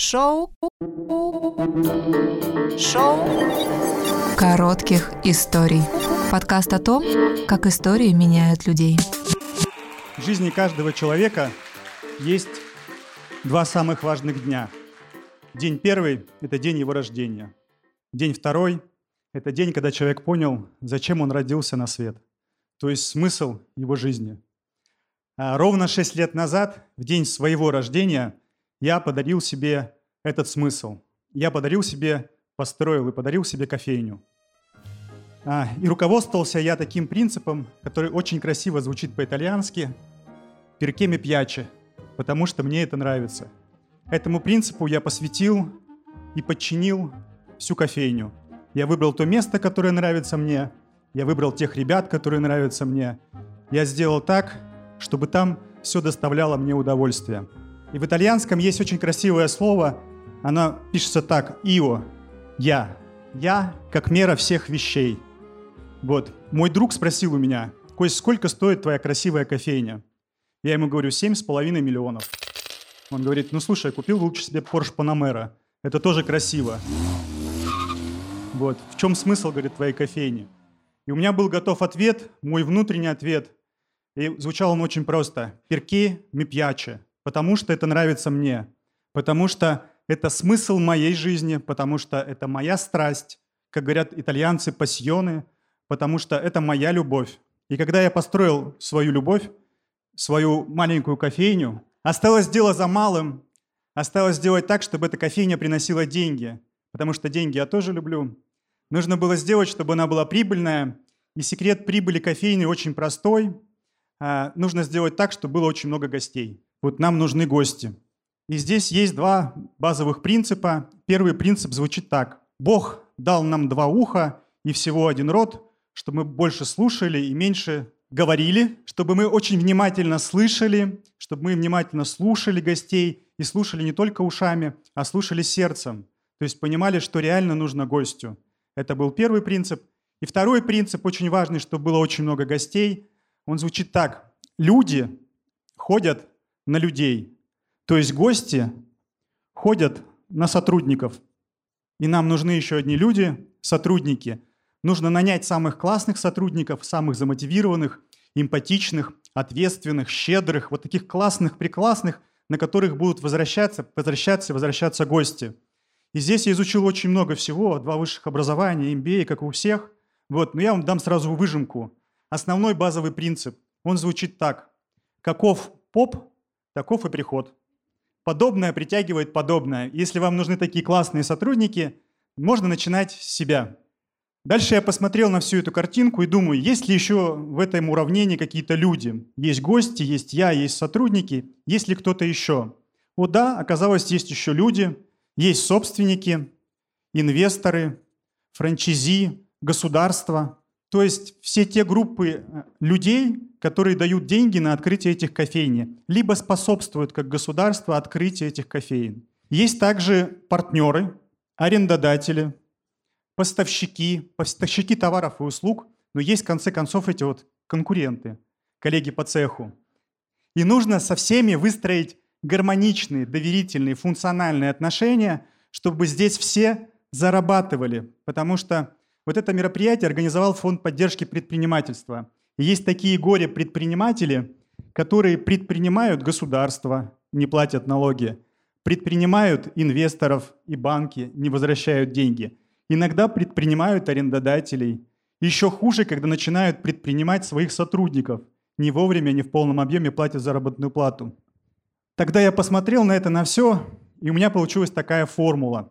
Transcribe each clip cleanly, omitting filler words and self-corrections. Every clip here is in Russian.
Шоу коротких историй. Подкаст о том, как истории меняют людей. В жизни каждого человека есть два самых важных дня. День первый – это день его рождения. День второй – это день, когда человек понял, зачем он родился на свет, то есть смысл его жизни. А ровно 6 лет назад, в день своего рождения, я подарил себе этот смысл. Я построил и подарил себе кофейню. И руководствовался я таким принципом, который очень красиво звучит по-итальянски «perché mi piace», потому что мне это нравится. Этому принципу я посвятил и подчинил всю кофейню. Я выбрал то место, которое нравится мне, я выбрал тех ребят, которые нравятся мне. Я сделал так, чтобы там все доставляло мне удовольствие. И в итальянском есть очень красивое слово, оно пишется так: «Ио», «я». «Я» как мера всех вещей. Вот. Мой друг спросил у меня: «Кость, сколько стоит твоя красивая кофейня?» Я ему говорю: 7,5 миллионов. Он говорит: «Ну слушай, купил лучше себе Porsche Panamera. Это тоже красиво». Вот. «В чем смысл, — говорит, — твоей кофейни?» И у меня был готов ответ, мой внутренний ответ. И звучал он очень просто: «Perché mi piace». Потому что это нравится мне, потому что это смысл моей жизни, потому что это моя страсть, как говорят итальянцы, пассионы, потому что это моя любовь. И когда я построил свою любовь, свою маленькую кофейню, осталось дело за малым, осталось сделать так, чтобы эта кофейня приносила деньги, потому что деньги я тоже люблю. Нужно было сделать, чтобы она была прибыльная, и секрет прибыли кофейни очень простой. Нужно сделать так, чтобы было очень много гостей. Вот нам нужны гости. И здесь есть два базовых принципа. Первый принцип звучит так: Бог дал нам два уха и всего один рот, чтобы мы больше слушали и меньше говорили, чтобы мы очень внимательно слышали, чтобы мы внимательно слушали гостей и слушали не только ушами, а слушали сердцем. То есть понимали, что реально нужно гостю. Это был первый принцип. И второй принцип, очень важный, чтобы было очень много гостей, он звучит так: люди ходят на людей. То есть гости ходят на сотрудников. И нам нужны еще одни люди, сотрудники. Нужно нанять самых классных сотрудников, самых замотивированных, эмпатичных, ответственных, щедрых, вот таких классных, прекрасных, на которых будут возвращаться гости. И здесь я изучил очень много всего, 2 высших образования, MBA, как и у всех. Вот. Но я вам дам сразу выжимку. Основной базовый принцип, он звучит так: каков поп, таков и приход. Подобное притягивает подобное. Если вам нужны такие классные сотрудники, можно начинать с себя. Дальше я посмотрел на всю эту картинку и думаю, есть ли еще в этом уравнении какие-то люди? Есть гости, есть я, есть сотрудники, есть ли кто-то еще? О да, оказалось, есть еще люди, есть собственники, инвесторы, франчайзи, государство. То есть все те группы людей, которые дают деньги на открытие этих кофейни, либо способствуют как государство открытию этих кофеин. Есть также партнеры, арендодатели, поставщики товаров и услуг, но есть в конце концов эти вот конкуренты, коллеги по цеху. И нужно со всеми выстроить гармоничные, доверительные, функциональные отношения, чтобы здесь все зарабатывали, потому что вот это мероприятие организовал Фонд поддержки предпринимательства. И есть такие горе-предприниматели, которые предпринимают государство, не платят налоги, предпринимают инвесторов и банки, не возвращают деньги. Иногда предпринимают арендодателей. Еще хуже, когда начинают предпринимать своих сотрудников, не вовремя, не в полном объеме платят заработную плату. Тогда я посмотрел на это, на все, и у меня получилась такая формула,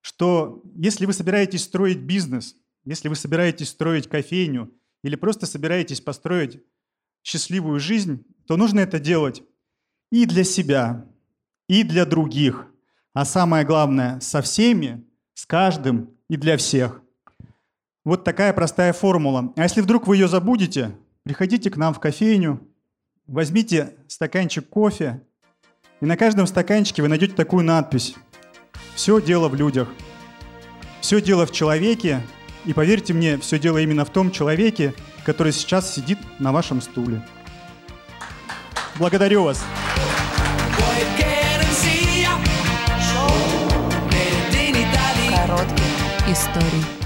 что если вы собираетесь строить бизнес, если вы собираетесь строить кофейню или просто собираетесь построить счастливую жизнь, то нужно это делать и для себя, и для других, а самое главное, со всеми, с каждым и для всех. Вот такая простая формула. А если вдруг вы ее забудете, приходите к нам в кофейню, возьмите стаканчик кофе, и на каждом стаканчике вы найдете такую надпись: «Все дело в людях», «Все дело в человеке», и поверьте мне, все дело именно в том человеке, который сейчас сидит на вашем стуле. Благодарю вас. историй.